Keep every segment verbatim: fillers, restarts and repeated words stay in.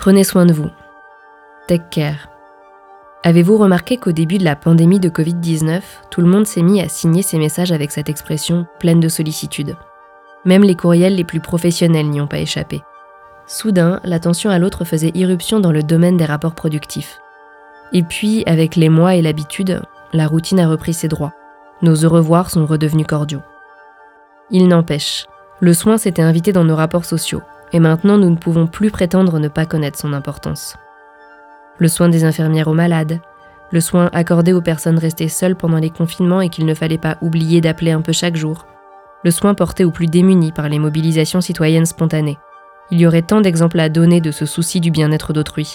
Prenez soin de vous. Take care. Avez-vous remarqué qu'au début de la pandémie de covid dix-neuf, tout le monde s'est mis à signer ses messages avec cette expression pleine de sollicitude ? Même les courriels les plus professionnels n'y ont pas échappé. Soudain, l'attention à l'autre faisait irruption dans le domaine des rapports productifs. Et puis, avec les mois et l'habitude, la routine a repris ses droits. Nos au revoir sont redevenus cordiaux. Il n'empêche, le soin s'était invité dans nos rapports sociaux, et maintenant nous ne pouvons plus prétendre ne pas connaître son importance. Le soin des infirmières aux malades, le soin accordé aux personnes restées seules pendant les confinements et qu'il ne fallait pas oublier d'appeler un peu chaque jour, le soin porté aux plus démunis par les mobilisations citoyennes spontanées. Il y aurait tant d'exemples à donner de ce souci du bien-être d'autrui.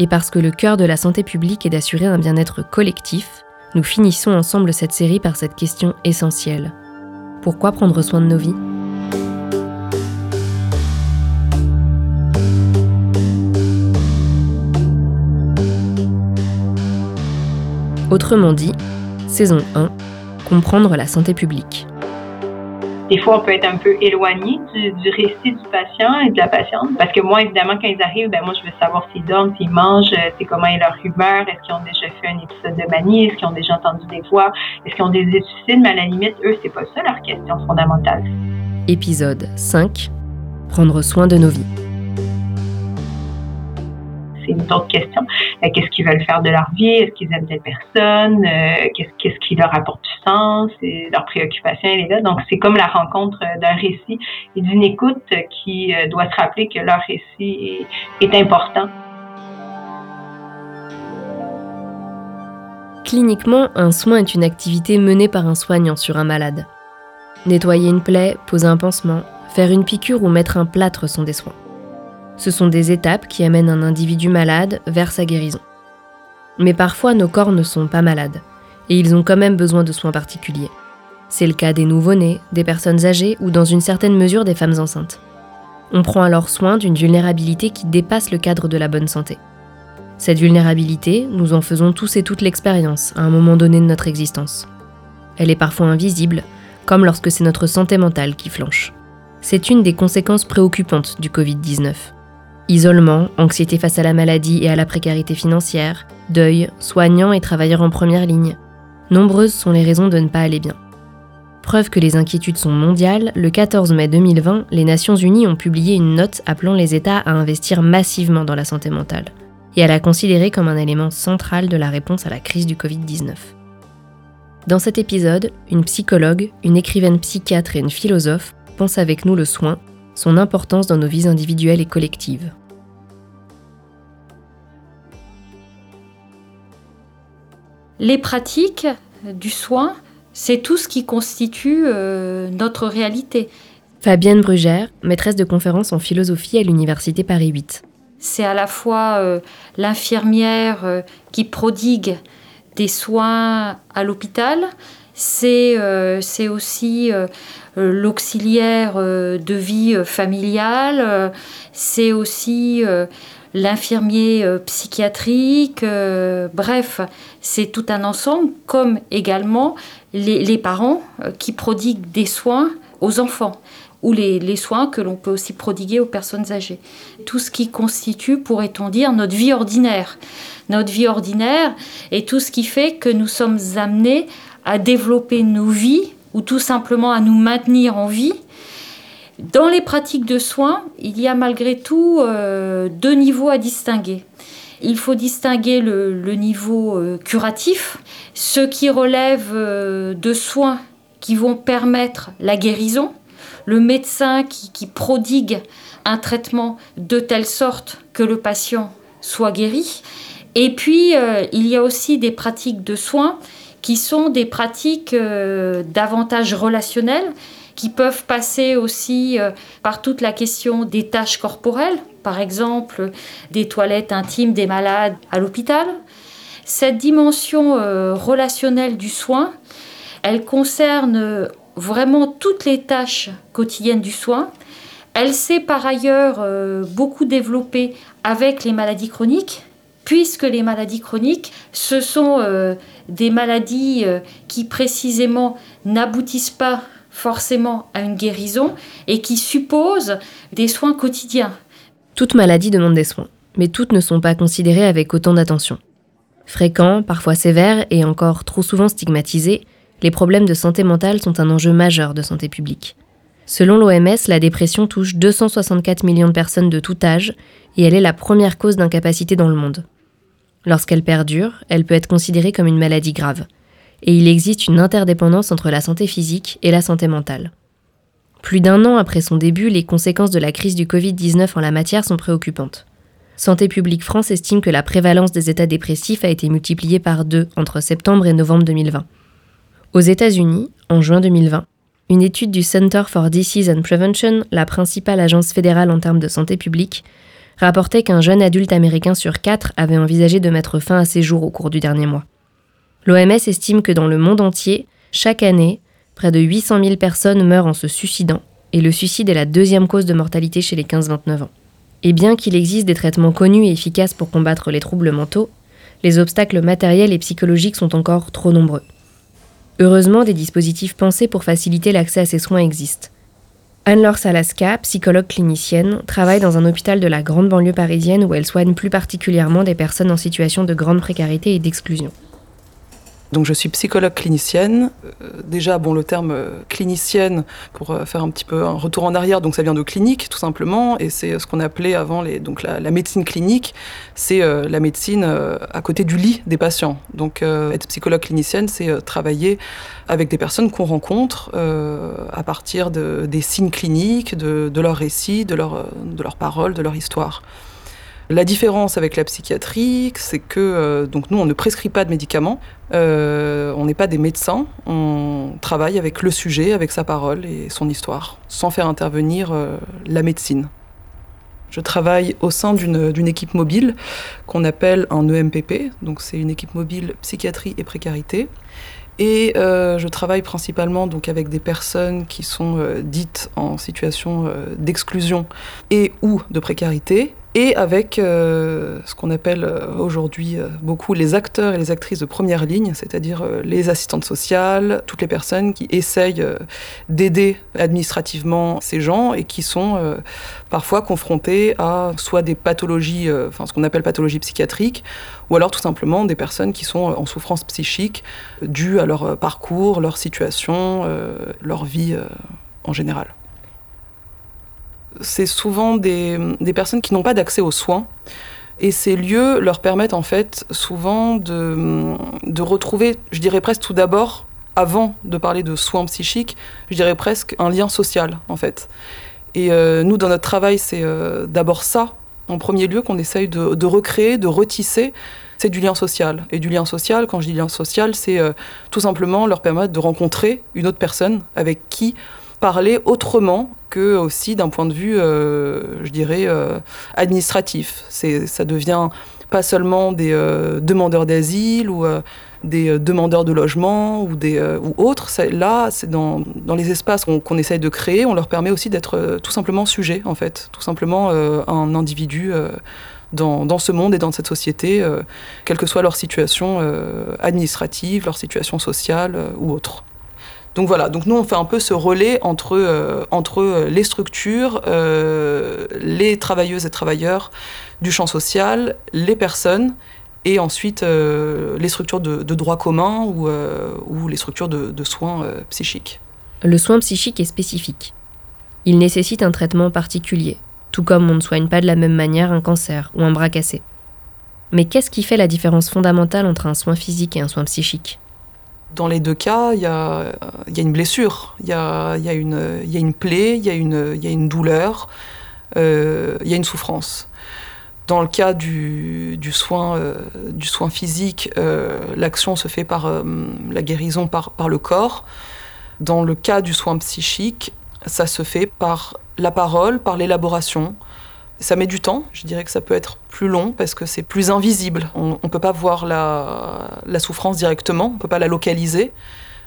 Et parce que le cœur de la santé publique est d'assurer un bien-être collectif, nous finissons ensemble cette série par cette question essentielle. Pourquoi prendre soin de nos vies ? Autrement dit, saison un, comprendre la santé publique. Des fois, on peut être un peu éloigné du, du récit du patient et de la patiente. Parce que moi, évidemment, quand ils arrivent, ben moi, je veux savoir s'ils dorment, s'ils mangent, c'est comment est leur humeur, est-ce qu'ils ont déjà fait un épisode de manie, est-ce qu'ils ont déjà entendu des voix, est-ce qu'ils ont des études suicides, mais à la limite, eux, c'est pas ça leur question fondamentale. Épisode cinq. Prendre soin de nos vies. C'est une autre question. Qu'est-ce qu'ils veulent faire de leur vie? Est-ce qu'ils aiment telle personne? Qu'est-ce qui leur apporte du sens? Et leur préoccupation, elle est là. Donc, c'est comme la rencontre d'un récit et d'une écoute qui doit se rappeler que leur récit est important. Cliniquement, un soin est une activité menée par un soignant sur un malade. Nettoyer une plaie, poser un pansement, faire une piqûre ou mettre un plâtre sont des soins. Ce sont des étapes qui amènent un individu malade vers sa guérison. Mais parfois, nos corps ne sont pas malades, et ils ont quand même besoin de soins particuliers. C'est le cas des nouveau-nés, des personnes âgées ou dans une certaine mesure des femmes enceintes. On prend alors soin d'une vulnérabilité qui dépasse le cadre de la bonne santé. Cette vulnérabilité, nous en faisons tous et toutes l'expérience à un moment donné de notre existence. Elle est parfois invisible, comme lorsque c'est notre santé mentale qui flanche. C'est une des conséquences préoccupantes du covid dix-neuf. Isolement, anxiété face à la maladie et à la précarité financière, deuil, soignants et travailleurs en première ligne. Nombreuses sont les raisons de ne pas aller bien. Preuve que les inquiétudes sont mondiales, le quatorze mai deux mille vingt, les Nations Unies ont publié une note appelant les États à investir massivement dans la santé mentale et à la considérer comme un élément central de la réponse à la crise du covid dix-neuf. Dans cet épisode, une psychologue, une écrivaine psychiatre et une philosophe pensent avec nous le soin, son importance dans nos vies individuelles et collectives. Les pratiques du soin, c'est tout ce qui constitue euh, notre réalité. Fabienne Brugère, maîtresse de conférences en philosophie à l'Université Paris huit. C'est à la fois euh, l'infirmière euh, qui prodigue des soins à l'hôpital, c'est, euh, c'est aussi euh, l'auxiliaire euh, de vie euh, familiale, euh, c'est aussi euh, l'infirmier euh, psychiatrique, euh, bref, c'est tout un ensemble, comme également les, les parents euh, qui prodiguent des soins aux enfants, ou les, les soins que l'on peut aussi prodiguer aux personnes âgées. Tout ce qui constitue, pourrait-on dire, notre vie ordinaire. Notre vie ordinaire et tout ce qui fait que nous sommes amenés à développer nos vies ou tout simplement à nous maintenir en vie. Dans les pratiques de soins, il y a malgré tout euh, deux niveaux à distinguer. Il faut distinguer le, le niveau euh, curatif, ce qui relève euh, de soins qui vont permettre la guérison, le médecin qui, qui prodigue un traitement de telle sorte que le patient soit guéri. Et puis, euh, il y a aussi des pratiques de soins qui sont des pratiques euh, davantage relationnelles, qui peuvent passer aussi euh, par toute la question des tâches corporelles, par exemple des toilettes intimes des malades à l'hôpital. Cette dimension euh, relationnelle du soin, elle concerne vraiment toutes les tâches quotidiennes du soin. Elle s'est par ailleurs euh, beaucoup développée avec les maladies chroniques, puisque les maladies chroniques, ce sont euh, des maladies euh, qui précisément n'aboutissent pas forcément à une guérison et qui supposent des soins quotidiens. Toute maladie demande des soins, mais toutes ne sont pas considérées avec autant d'attention. Fréquents, parfois sévères et encore trop souvent stigmatisés, les problèmes de santé mentale sont un enjeu majeur de santé publique. Selon l'O M S, la dépression touche deux cent soixante-quatre millions de personnes de tout âge et elle est la première cause d'incapacité dans le monde. Lorsqu'elle perdure, elle peut être considérée comme une maladie grave. Et il existe une interdépendance entre la santé physique et la santé mentale. Plus d'un an après son début, les conséquences de la crise du covid dix-neuf en la matière sont préoccupantes. Santé publique France estime que la prévalence des états dépressifs a été multipliée par deux entre septembre et novembre deux mille vingt. Aux États-Unis, en juin deux mille vingt, une étude du Center for Disease and Prevention, la principale agence fédérale en termes de santé publique, rapportait qu'un jeune adulte américain sur quatre avait envisagé de mettre fin à ses jours au cours du dernier mois. L'O M S estime que dans le monde entier, chaque année, près de huit cent mille personnes meurent en se suicidant, et le suicide est la deuxième cause de mortalité chez les quinze vingt-neuf ans. Et bien qu'il existe des traitements connus et efficaces pour combattre les troubles mentaux, les obstacles matériels et psychologiques sont encore trop nombreux. Heureusement, des dispositifs pensés pour faciliter l'accès à ces soins existent. Anne-Laure Salasca, psychologue clinicienne, travaille dans un hôpital de la grande banlieue parisienne où elle soigne plus particulièrement des personnes en situation de grande précarité et d'exclusion. Donc je suis psychologue clinicienne. Déjà, bon, le terme clinicienne, pour faire un petit peu un retour en arrière, donc ça vient de clinique, tout simplement, et c'est ce qu'on appelait avant les, donc la, la médecine clinique, c'est euh, la médecine euh, à côté du lit des patients. Donc euh, être psychologue clinicienne, c'est euh, travailler avec des personnes qu'on rencontre euh, à partir de, des signes cliniques, de, de leurs récits, de leurs de leurs paroles, de leur histoire. La différence avec la psychiatrie, c'est que euh, donc nous, on ne prescrit pas de médicaments, euh, on n'est pas des médecins, on travaille avec le sujet, avec sa parole et son histoire, sans faire intervenir euh, la médecine. Je travaille au sein d'une, d'une équipe mobile qu'on appelle un E M P P, donc c'est une équipe mobile psychiatrie et précarité. Et euh, je travaille principalement donc, avec des personnes qui sont euh, dites en situation euh, d'exclusion et ou de précarité, et avec euh, ce qu'on appelle euh, aujourd'hui euh, beaucoup les acteurs et les actrices de première ligne, c'est-à-dire euh, les assistantes sociales, toutes les personnes qui essayent euh, d'aider administrativement ces gens et qui sont euh, parfois confrontées à soit des pathologies, euh, enfin ce qu'on appelle pathologies psychiatriques, ou alors tout simplement des personnes qui sont en souffrance psychique due à leur parcours, leur situation, euh, leur vie euh, en général. C'est souvent des, des personnes qui n'ont pas d'accès aux soins et ces lieux leur permettent en fait souvent de, de retrouver, je dirais presque tout d'abord, avant de parler de soins psychiques, je dirais presque un lien social en fait. Et euh, nous dans notre travail c'est euh, d'abord ça, en premier lieu qu'on essaye de, de recréer, de retisser, c'est du lien social. Et du lien social, quand je dis lien social, c'est euh, tout simplement leur permettre de rencontrer une autre personne avec qui parler autrement que aussi d'un point de vue, euh, je dirais, euh, administratif. C'est, ça devient pas seulement des euh, demandeurs d'asile ou euh, des demandeurs de logement ou, des, euh, ou autres. C'est, là, c'est dans, dans les espaces qu'on, qu'on essaye de créer, on leur permet aussi d'être euh, tout simplement sujet, en fait, tout simplement euh, un individu euh, dans, dans ce monde et dans cette société, euh, quelle que soit leur situation euh, administrative, leur situation sociale euh, ou autre. Donc voilà, donc nous on fait un peu ce relais entre, euh, entre les structures, euh, les travailleuses et travailleurs du champ social, les personnes et ensuite euh, les structures de, de droit commun ou, euh, ou les structures de, de soins euh, psychiques. Le soin psychique est spécifique. Il nécessite un traitement particulier, tout comme on ne soigne pas de la même manière un cancer ou un bras cassé. Mais qu'est-ce qui fait la différence fondamentale entre un soin physique et un soin psychique ? Dans les deux cas, il y, y a une blessure, il y a, y a une, y a une plaie, il y, y a une douleur, il euh, y a une souffrance. Dans le cas du, du, soin, euh, du soin physique, euh, l'action se fait par euh, la guérison par, par le corps. Dans le cas du soin psychique, ça se fait par la parole, par l'élaboration. Ça met du temps, je dirais que ça peut être plus long parce que c'est plus invisible. On ne peut pas voir la, la souffrance directement, on ne peut pas la localiser.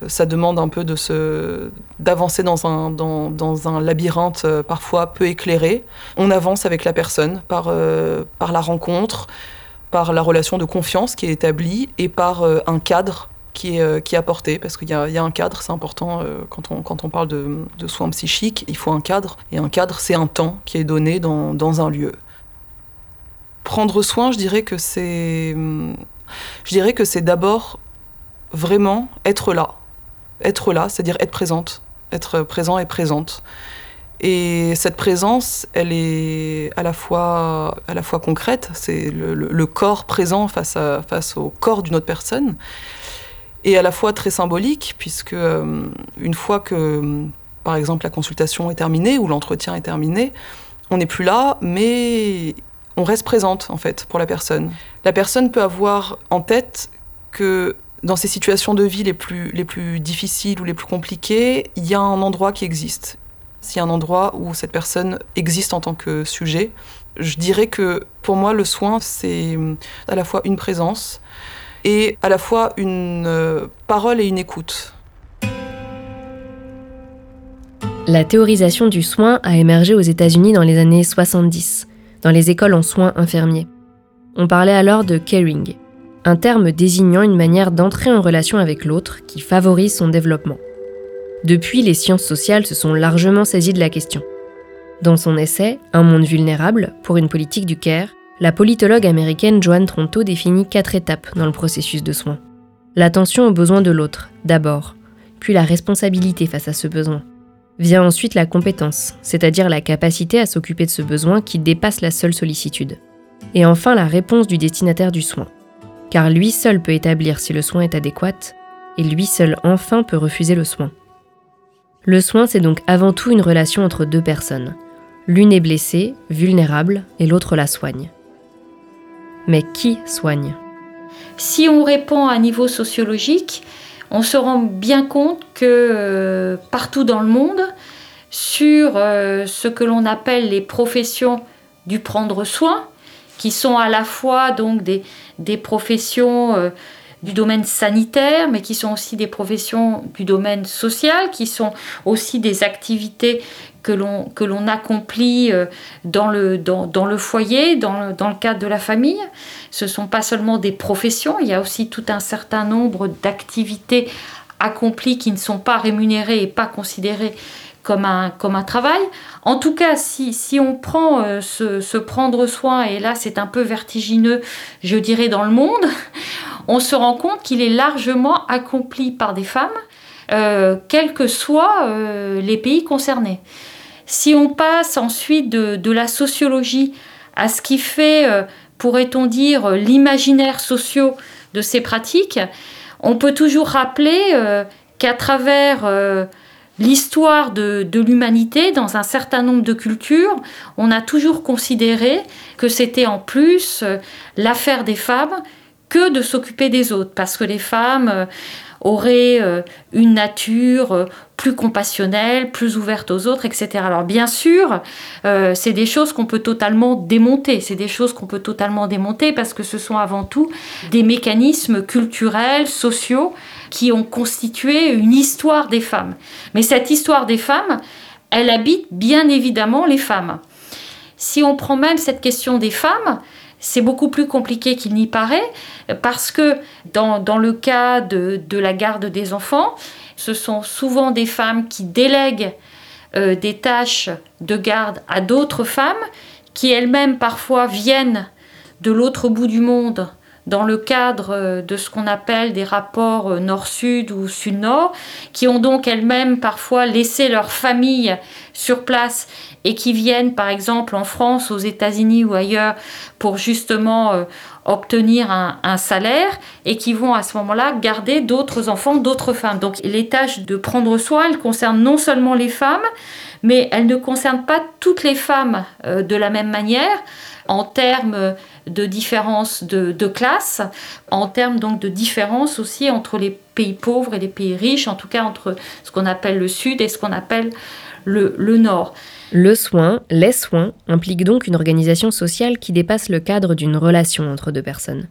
Ça demande un peu de se, d'avancer dans un, dans, dans un labyrinthe parfois peu éclairé. On avance avec la personne par, euh, par la rencontre, par la relation de confiance qui est établie et par euh, un cadre qui est, euh, qui est apporté. Parce qu'il y a, il y a un cadre, c'est important euh, quand, on, quand on parle de, de soins psychiques, il faut un cadre. Et un cadre, c'est un temps qui est donné dans, dans un lieu. prendre soin, je dirais que c'est, je dirais que c'est d'abord vraiment être là, être là, c'est-à-dire être présente, être présent et présente. Et cette présence, elle est à la fois, à la fois concrète, c'est le, le, le corps présent face, à, face au corps d'une autre personne, et à la fois très symbolique, puisque euh, une fois que, par exemple, la consultation est terminée ou l'entretien est terminé, on n'est plus là, mais on reste présente, en fait, pour la personne. La personne peut avoir en tête que dans ces situations de vie les plus, les plus difficiles ou les plus compliquées, il y a un endroit qui existe. S'il y a un endroit où cette personne existe en tant que sujet, je dirais que pour moi, le soin, c'est à la fois une présence et à la fois une parole et une écoute. La théorisation du soin a émergé aux États-Unis dans les années soixante-dix, dans les écoles en soins infirmiers. On parlait alors de caring, un terme désignant une manière d'entrer en relation avec l'autre qui favorise son développement. Depuis, les sciences sociales se sont largement saisies de la question. Dans son essai « Un monde vulnérable, pour une politique du care », la politologue américaine Joanne Tronto définit quatre étapes dans le processus de soins. L'attention aux besoins de l'autre, d'abord, puis la responsabilité face à ce besoin. Vient ensuite la compétence, c'est-à-dire la capacité à s'occuper de ce besoin qui dépasse la seule sollicitude. Et enfin la réponse du destinataire du soin. Car lui seul peut établir si le soin est adéquat, et lui seul enfin peut refuser le soin. Le soin, c'est donc avant tout une relation entre deux personnes. L'une est blessée, vulnérable, et l'autre la soigne. Mais qui soigne ? Si on répond à un niveau sociologique, on se rend bien compte que euh, partout dans le monde, sur euh, ce que l'on appelle les professions du prendre soin, qui sont à la fois donc des, des professions euh, du domaine sanitaire, mais qui sont aussi des professions du domaine social, qui sont aussi des activités que l'on, que l'on accomplit dans le, dans, dans le foyer, dans le, dans le cadre de la famille. Ce ne sont pas seulement des professions, il y a aussi tout un certain nombre d'activités accomplies qui ne sont pas rémunérées et pas considérées comme un, comme un travail. En tout cas, si, si on prend euh, ce, ce prendre soin, et là c'est un peu vertigineux, je dirais, dans le monde, on se rend compte qu'il est largement accompli par des femmes, euh, quels que soient euh, les pays concernés. Si on passe ensuite de, de la sociologie à ce qui fait, euh, pourrait-on dire, l'imaginaire social de ces pratiques, on peut toujours rappeler euh, qu'à travers euh, l'histoire de, de l'humanité, dans un certain nombre de cultures, on a toujours considéré que c'était en plus euh, l'affaire des femmes que de s'occuper des autres, parce que les femmes auraient une nature plus compassionnelle, plus ouverte aux autres, et cetera. Alors bien sûr, euh, c'est des choses qu'on peut totalement démonter, c'est des choses qu'on peut totalement démonter parce que ce sont avant tout des mécanismes culturels, sociaux, qui ont constitué une histoire des femmes. Mais cette histoire des femmes, elle habite bien évidemment les femmes. Si on prend même cette question des femmes, c'est beaucoup plus compliqué qu'il n'y paraît, parce que dans, dans le cas de, de la garde des enfants, ce sont souvent des femmes qui délèguent euh, des tâches de garde à d'autres femmes, qui elles-mêmes parfois viennent de l'autre bout du monde, dans le cadre de ce qu'on appelle des rapports nord-sud ou sud-nord, qui ont donc elles-mêmes parfois laissé leur famille sur place et qui viennent par exemple en France, aux États-Unis ou ailleurs pour justement euh, obtenir un, un salaire et qui vont à ce moment-là garder d'autres enfants, d'autres femmes. Donc les tâches de prendre soin, elles concernent non seulement les femmes, mais elles ne concernent pas toutes les femmes euh, de la même manière, en termes de différence de, de classe, en termes donc de différence aussi entre les pays pauvres et les pays riches, en tout cas entre ce qu'on appelle le Sud et ce qu'on appelle le, le Nord. Le soin, les soins, impliquent donc une organisation sociale qui dépasse le cadre d'une relation entre deux personnes.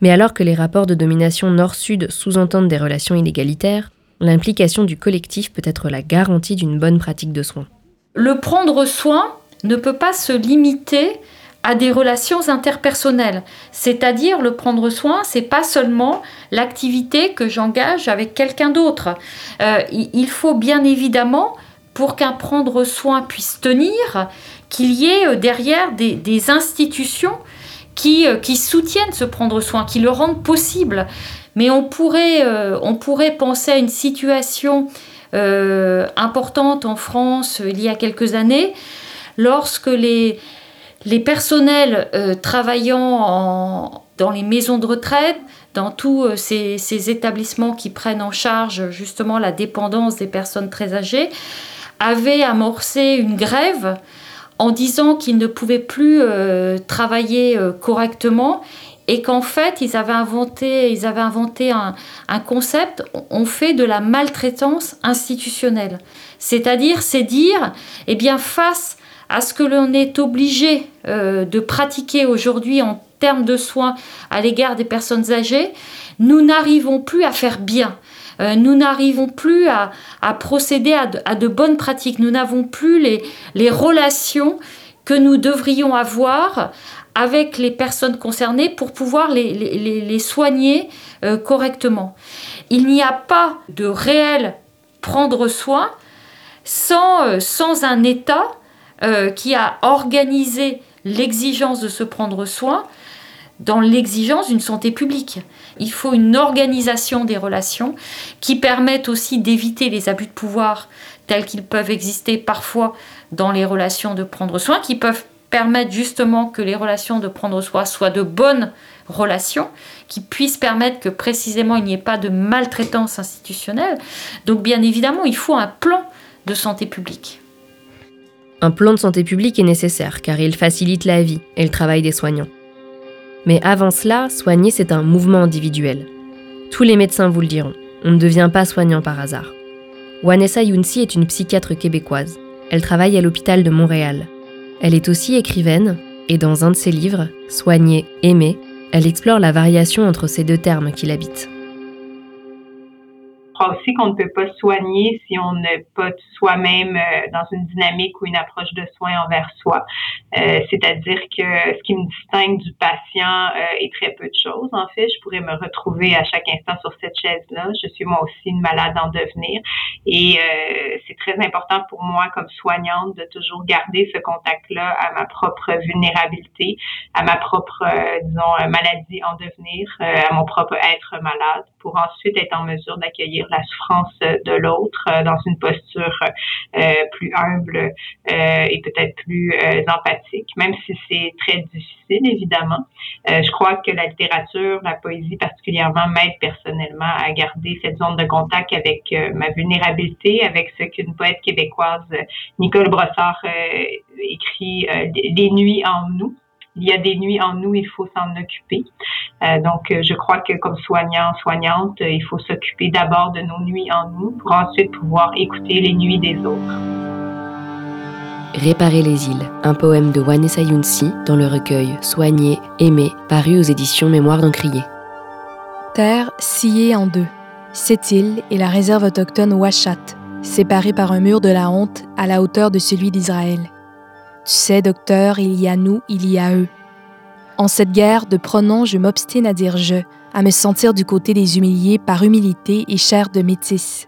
Mais alors que les rapports de domination Nord-Sud sous-entendent des relations inégalitaires, l'implication du collectif peut être la garantie d'une bonne pratique de soins. Le prendre soin ne peut pas se limiter à des relations interpersonnelles. C'est-à-dire, le prendre soin, c'est pas seulement l'activité que j'engage avec quelqu'un d'autre. Euh, il faut bien évidemment, pour qu'un prendre soin puisse tenir, qu'il y ait derrière des, des institutions qui, euh, qui soutiennent ce prendre soin, qui le rendent possible. Mais on pourrait, euh, on pourrait penser à une situation euh, importante en France il y a quelques années, lorsque les, les personnels euh, travaillant en, dans les maisons de retraite, dans tous euh, ces, ces établissements qui prennent en charge justement la dépendance des personnes très âgées, avaient amorcé une grève en disant qu'ils ne pouvaient plus euh, travailler euh, correctement, et qu'en fait, ils avaient inventé, ils avaient inventé un, un concept, on fait de la maltraitance institutionnelle. C'est-à-dire, c'est dire, eh bien, face à ce que l'on est obligé euh, de pratiquer aujourd'hui en termes de soins à l'égard des personnes âgées, nous n'arrivons plus à faire bien. Nous n'arrivons plus à, à procéder à de, à de bonnes pratiques. Nous n'avons plus les, les relations que nous devrions avoir avec les personnes concernées pour pouvoir les, les, les soigner euh, correctement. Il n'y a pas de réel prendre soin sans, sans un État euh, qui a organisé l'exigence de se prendre soin dans l'exigence d'une santé publique. Il faut une organisation des relations qui permette aussi d'éviter les abus de pouvoir tels qu'ils peuvent exister parfois dans les relations de prendre soin, qui peuvent permettre justement que les relations de prendre soin soient de bonnes relations, qui puissent permettre que précisément il n'y ait pas de maltraitance institutionnelle. Donc bien évidemment, il faut un plan de santé publique. Un plan de santé publique est nécessaire car il facilite la vie et le travail des soignants. Mais avant cela, soigner, c'est un mouvement individuel. Tous les médecins vous le diront, on ne devient pas soignant par hasard. Ouanessa Younsi est une psychiatre québécoise. Elle travaille à l'hôpital de Montréal. Elle est aussi écrivaine, et dans un de ses livres, Soigner, Aimer, elle explore la variation entre ces deux termes qui l'habitent. Je crois aussi qu'on ne peut pas soigner si on n'est pas soi-même dans une dynamique ou une approche de soin envers soi. Euh, c'est-à-dire que ce qui me distingue du patient euh, est très peu de choses. En fait, je pourrais me retrouver à chaque instant sur cette chaise-là. Je suis moi aussi une malade en devenir. Et euh, c'est très important pour moi, comme soignante, de toujours garder ce contact-là à ma propre vulnérabilité, à ma propre, euh, disons, maladie en devenir, euh, à mon propre être malade, pour ensuite être en mesure d'accueillir la souffrance de l'autre euh, dans une posture euh, plus humble euh, et peut-être plus euh, empathique, même si c'est très difficile, évidemment. Euh, je crois que la littérature, la poésie particulièrement, m'aide personnellement à garder cette zone de contact avec euh, ma vulnérabilité, avec ce qu'une poète québécoise, euh, Nicole Brossard, euh, écrit euh, « Les nuits en nous ». Il y a des nuits en nous, il faut s'en occuper. Euh, donc, je crois que comme soignant, soignante, il faut s'occuper d'abord de nos nuits en nous pour ensuite pouvoir écouter les nuits des autres. Réparer les îles, un poème de Ouanessa Younsi dans le recueil Soigner, Aimer, paru aux éditions Mémoire d'Encrier. Terre sciée en deux. Cette île est la réserve autochtone Ouachat, séparée par un mur de la honte à la hauteur de celui d'Israël. Tu sais, docteur, il y a nous, il y a eux. En cette guerre de pronoms, je m'obstine à dire « je », à me sentir du côté des humiliés par humilité et chair de métis.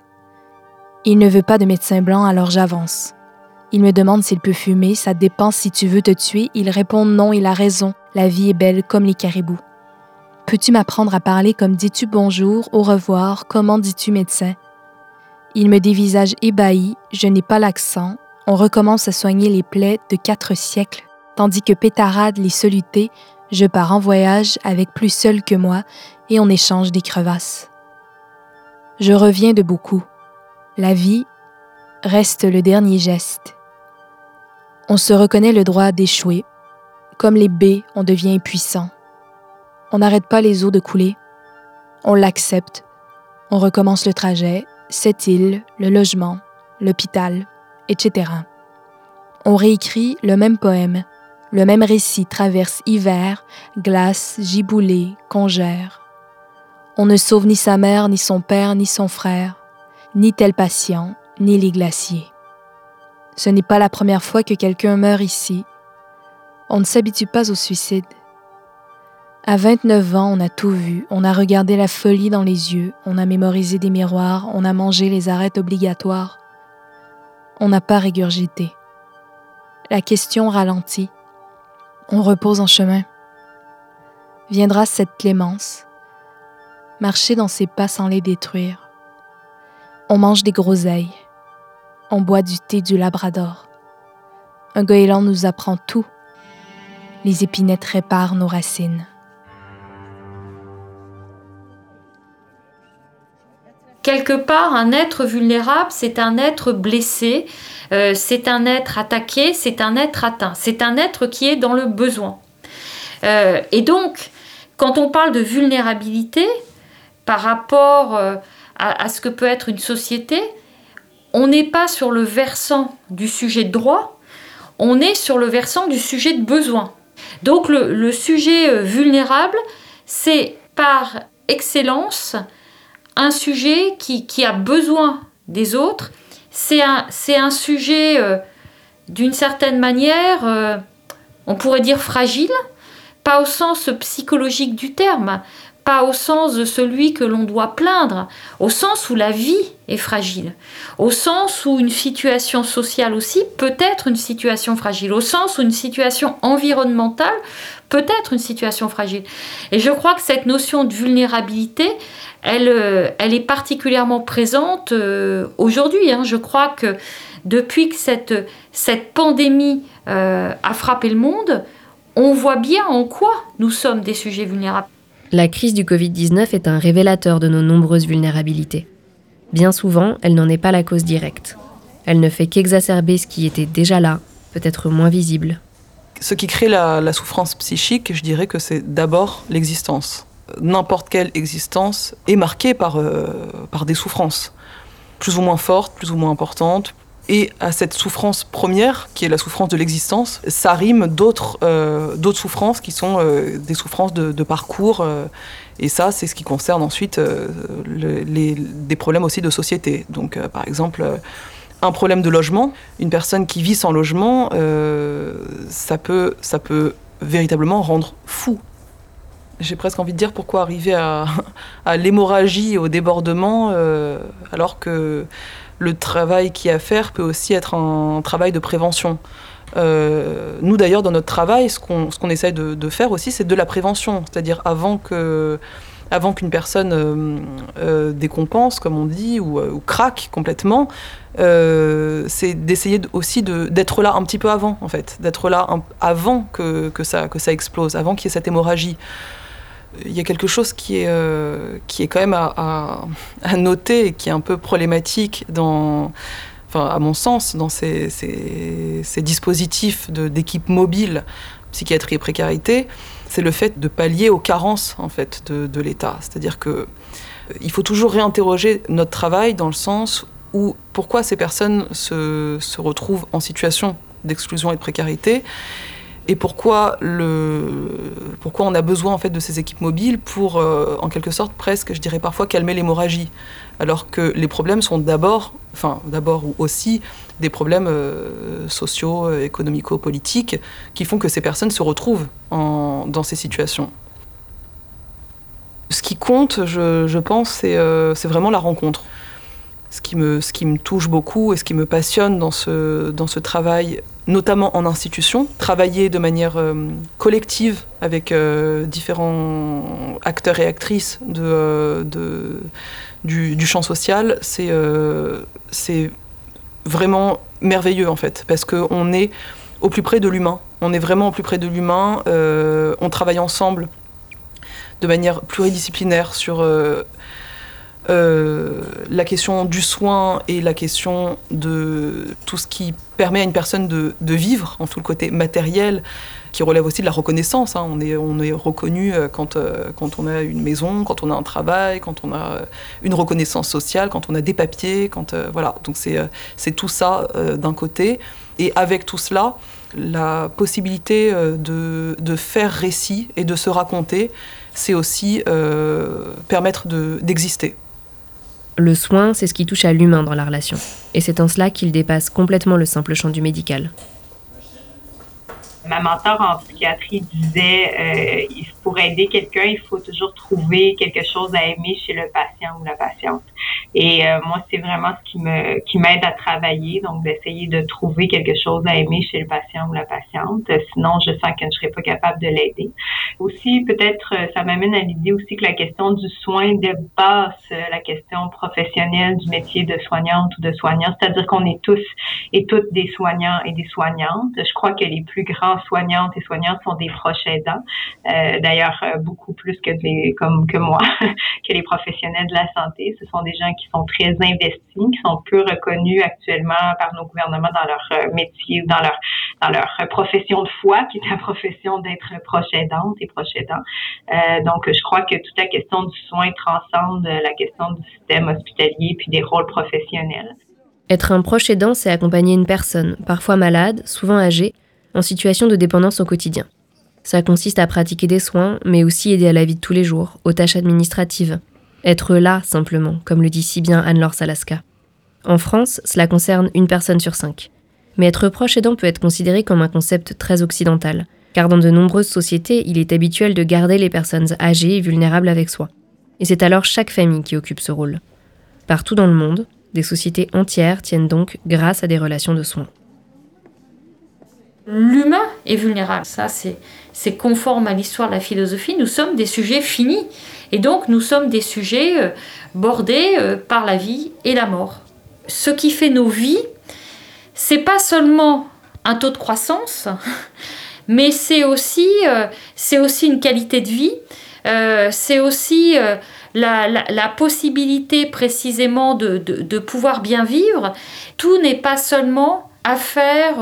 Il ne veut pas de médecin blanc, alors j'avance. Il me demande s'il peut fumer, ça dépend si tu veux te tuer. Il répond « non, il a raison, la vie est belle comme les caribous. » Peux-tu m'apprendre à parler comme dis-tu bonjour, au revoir, comment dis-tu médecin? Il me dévisage ébahi, je n'ai pas l'accent. On recommence à soigner les plaies de quatre siècles, tandis que pétarade les solutés, je pars en voyage avec plus seul que moi et on échange des crevasses. Je reviens de beaucoup. La vie reste le dernier geste. On se reconnaît le droit d'échouer. Comme les baies, on devient impuissant. On n'arrête pas les eaux de couler. On l'accepte. On recommence le trajet, cette île, le logement, l'hôpital, et cetera. On réécrit le même poème, le même récit traverse hiver, glace, giboulée, congère. On ne sauve ni sa mère, ni son père, ni son frère, ni tel patient, ni les glaciers. Ce n'est pas la première fois que quelqu'un meurt ici. On ne s'habitue pas au suicide. À vingt-neuf ans, on a tout vu, on a regardé la folie dans les yeux, on a mémorisé des miroirs, on a mangé les arêtes obligatoires. On n'a pas régurgité. La question ralentit. On repose en chemin. viendra cette clémence. Marcher dans ses pas sans les détruire. On mange des groseilles. On boit du thé du Labrador. Un goéland nous apprend tout. Les épinettes réparent nos racines. Quelque part, un être vulnérable, c'est un être blessé, euh, c'est un être attaqué, c'est un être atteint, c'est un être qui est dans le besoin. Euh, et donc, quand on parle de vulnérabilité par rapport euh, à, à ce que peut être une société, on n'est pas sur le versant du sujet de droit, on est sur le versant du sujet de besoin. Donc le, le sujet vulnérable, c'est par excellence un sujet qui, qui a besoin des autres, c'est un, c'est un sujet euh, d'une certaine manière, euh, on pourrait dire fragile, pas au sens psychologique du terme, pas au sens de celui que l'on doit plaindre, au sens où la vie est fragile, au sens où une situation sociale aussi peut être une situation fragile, au sens où une situation environnementale peut être une situation fragile. Et je crois que cette notion de vulnérabilité, elle, elle est particulièrement présente aujourd'hui. Je crois que depuis que cette, cette pandémie a frappé le monde, on voit bien en quoi nous sommes des sujets vulnérables. La crise du covid dix-neuf est un révélateur de nos nombreuses vulnérabilités. Bien souvent, elle n'en est pas la cause directe. Elle ne fait qu'exacerber ce qui était déjà là, peut-être moins visible. Ce qui crée la, la souffrance psychique, je dirais que c'est d'abord l'existence. N'importe quelle existence est marquée par, euh, par des souffrances, plus ou moins fortes, plus ou moins importantes. Et à cette souffrance première, qui est la souffrance de l'existence, ça rime d'autres, euh, d'autres souffrances qui sont euh, des souffrances de, de parcours. Euh, et ça, c'est ce qui concerne ensuite euh, les, les, des problèmes aussi de société. Donc, euh, par exemple, euh, un problème de logement. Une personne qui vit sans logement, euh, ça peut, ça peut véritablement rendre fou. J'ai presque envie de dire pourquoi arriver à, à l'hémorragie, au débordement, euh, alors que le travail qu'il y a à faire peut aussi être un travail de prévention. Euh, nous, d'ailleurs, dans notre travail, ce qu'on, ce qu'on essaye de, de faire aussi, c'est de la prévention. C'est-à-dire avant, que, avant qu'une personne euh, euh, décompense, comme on dit, ou, ou craque complètement, euh, c'est d'essayer aussi de, d'être là un petit peu avant, en fait. D'être là un, avant que, que, ça, que ça explose, avant qu'il y ait cette hémorragie. Il y a quelque chose qui est, euh, qui est quand même à, à, à noter et qui est un peu problématique, dans, enfin, à mon sens, dans ces, ces, ces dispositifs de, d'équipe mobile, psychiatrie et précarité, c'est le fait de pallier aux carences en fait, de, de l'État. C'est-à-dire qu'il faut toujours réinterroger notre travail dans le sens où pourquoi ces personnes se, se retrouvent en situation d'exclusion et de précarité. Et pourquoi, le, pourquoi on a besoin en fait, de ces équipes mobiles pour, euh, en quelque sorte, presque, je dirais parfois, calmer l'hémorragie. Alors que les problèmes sont d'abord, enfin d'abord ou aussi, des problèmes euh, sociaux, économico-politiques, qui font que ces personnes se retrouvent en, dans ces situations. Ce qui compte, je, je pense, c'est, euh, c'est vraiment la rencontre. Ce qui, me, ce qui me touche beaucoup et ce qui me passionne dans ce, dans ce travail, notamment en institution, travailler de manière euh, collective avec euh, différents acteurs et actrices de, euh, de, du, du champ social, c'est, euh, c'est vraiment merveilleux en fait, parce qu'on est au plus près de l'humain, on est vraiment au plus près de l'humain, euh, on travaille ensemble de manière pluridisciplinaire sur... Euh, Euh, la question du soin et la question de tout ce qui permet à une personne de, de vivre, en tout le côté matériel, qui relève aussi de la reconnaissance. Hein. On est, on est reconnu quand, euh, quand on a une maison, quand on a un travail, quand on a une reconnaissance sociale, quand on a des papiers, quand euh, voilà. Donc c'est, c'est tout ça euh, d'un côté. Et avec tout cela, la possibilité de, de faire récit et de se raconter, c'est aussi euh, permettre de, d'exister. Le soin, c'est ce qui touche à l'humain dans la relation. Et c'est en cela qu'il dépasse complètement le simple champ du médical. Ma mentor en psychiatrie disait euh, « il pour aider quelqu'un, il faut toujours trouver quelque chose à aimer chez le patient ou la patiente. Et euh, moi, c'est vraiment ce qui me qui m'aide à travailler, donc d'essayer de trouver quelque chose à aimer chez le patient ou la patiente. Sinon, je sens que je ne serais pas capable de l'aider. Aussi, peut-être, ça m'amène à l'idée aussi que la question du soin dépasse la question professionnelle du métier de soignante ou de soignant, c'est-à-dire qu'on est tous et toutes des soignants et des soignantes. Je crois que les plus grands soignantes et soignantes sont des proches aidants, euh, d'ailleurs beaucoup plus que des, comme que moi, que les professionnels de la santé. Ce sont des gens qui sont très investis, qui sont peu reconnus actuellement par nos gouvernements dans leur métier, dans leur dans leur profession de foi, qui est la profession d'être proche aidante et proche aidant. Euh, donc, je crois que toute la question du soin transcende la question du système hospitalier puis des rôles professionnels. Être un proche aidant, c'est accompagner une personne, parfois malade, souvent âgée, en situation de dépendance au quotidien. Ça consiste à pratiquer des soins, mais aussi aider à la vie de tous les jours, aux tâches administratives. Être là, simplement, comme le dit si bien Anne-Laure Salasca. En France, cela concerne une personne sur cinq. Mais être proche aidant peut être considéré comme un concept très occidental, car dans de nombreuses sociétés, il est habituel de garder les personnes âgées et vulnérables avec soi. Et c'est alors chaque famille qui occupe ce rôle. Partout dans le monde, des sociétés entières tiennent donc grâce à des relations de soins. L'humain est vulnérable, ça c'est, c'est conforme à l'histoire de la philosophie, nous sommes des sujets finis, et donc nous sommes des sujets bordés par la vie et la mort. Ce qui fait nos vies, c'est pas seulement un taux de croissance, mais c'est aussi, c'est aussi une qualité de vie, c'est aussi la, la, la possibilité précisément de, de, de pouvoir bien vivre. Tout n'est pas seulement affaire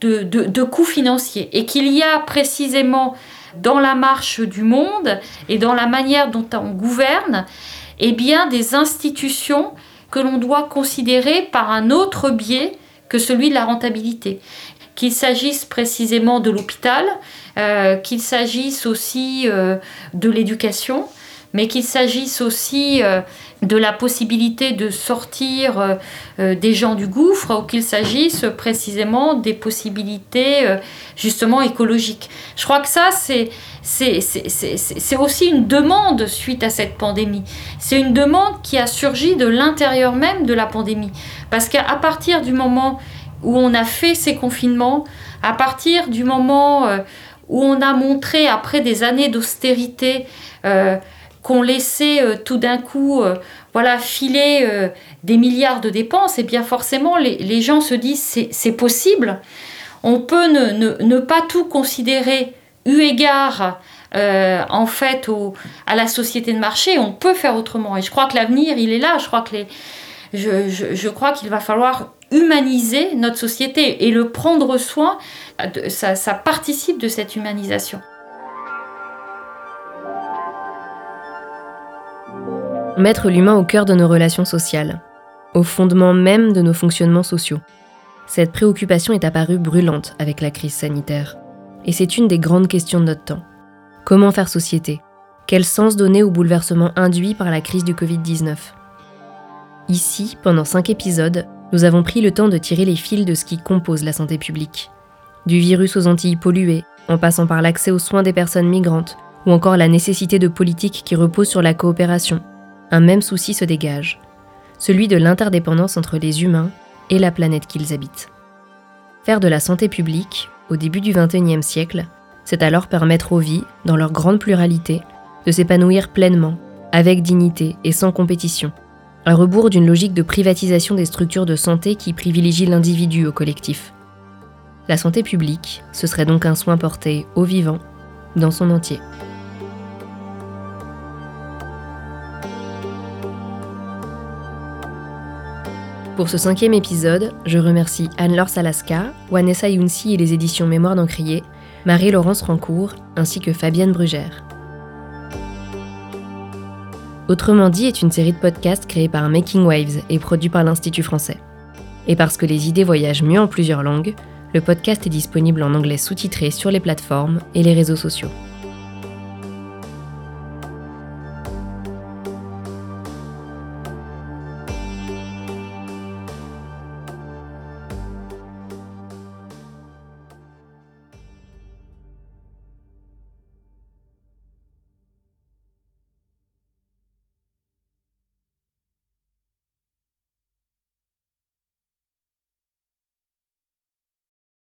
De, de, de coûts financiers, et qu'il y a précisément dans la marche du monde et dans la manière dont on gouverne, eh bien, des institutions que l'on doit considérer par un autre biais que celui de la rentabilité. Qu'il s'agisse précisément de l'hôpital, euh, qu'il s'agisse aussi euh, de l'éducation, mais qu'il s'agisse aussi euh, de la possibilité de sortir euh, des gens du gouffre, ou qu'il s'agisse précisément des possibilités euh, justement écologiques. Je crois que ça, c'est, c'est, c'est, c'est, c'est aussi une demande suite à cette pandémie. C'est une demande qui a surgi de l'intérieur même de la pandémie. Parce qu'à à partir du moment où on a fait ces confinements, à partir du moment euh, où on a montré, après des années d'austérité, euh, qu'on laissait euh, tout d'un coup euh, voilà, filer euh, des milliards de dépenses, et bien forcément les, les gens se disent c'est, c'est possible, on peut ne, ne, ne pas tout considérer eu égard euh, en fait au, à la société de marché, on peut faire autrement. Et je crois que l'avenir il est là, je crois, que les, je, je, je crois qu'il va falloir humaniser notre société et le prendre soin, ça, ça participe de cette humanisation. Mettre l'humain au cœur de nos relations sociales, au fondement même de nos fonctionnements sociaux. Cette préoccupation est apparue brûlante avec la crise sanitaire. Et c'est une des grandes questions de notre temps. Comment faire société ? Quel sens donner au bouleversement induit par la crise du covid dix-neuf ? Ici, pendant cinq épisodes, nous avons pris le temps de tirer les fils de ce qui compose la santé publique. Du virus aux Antilles polluées, en passant par l'accès aux soins des personnes migrantes, ou encore la nécessité de politiques qui reposent sur la coopération, un même souci se dégage, celui de l'interdépendance entre les humains et la planète qu'ils habitent. Faire de la santé publique, au début du vingt et unième siècle, c'est alors permettre aux vies, dans leur grande pluralité, de s'épanouir pleinement, avec dignité et sans compétition, à rebours d'une logique de privatisation des structures de santé qui privilégie l'individu au collectif. La santé publique, ce serait donc un soin porté aux vivants, dans son entier. Pour ce cinquième épisode, je remercie Anne-Laure Salasca, Ouanessa Younsi et les éditions Mémoire d'Encrier, Marie-Laurence Rancourt ainsi que Fabienne Brugère. Autrement dit est une série de podcasts créée par Making Waves et produit par l'Institut français. Et parce que les idées voyagent mieux en plusieurs langues, le podcast est disponible en anglais sous-titré sur les plateformes et les réseaux sociaux.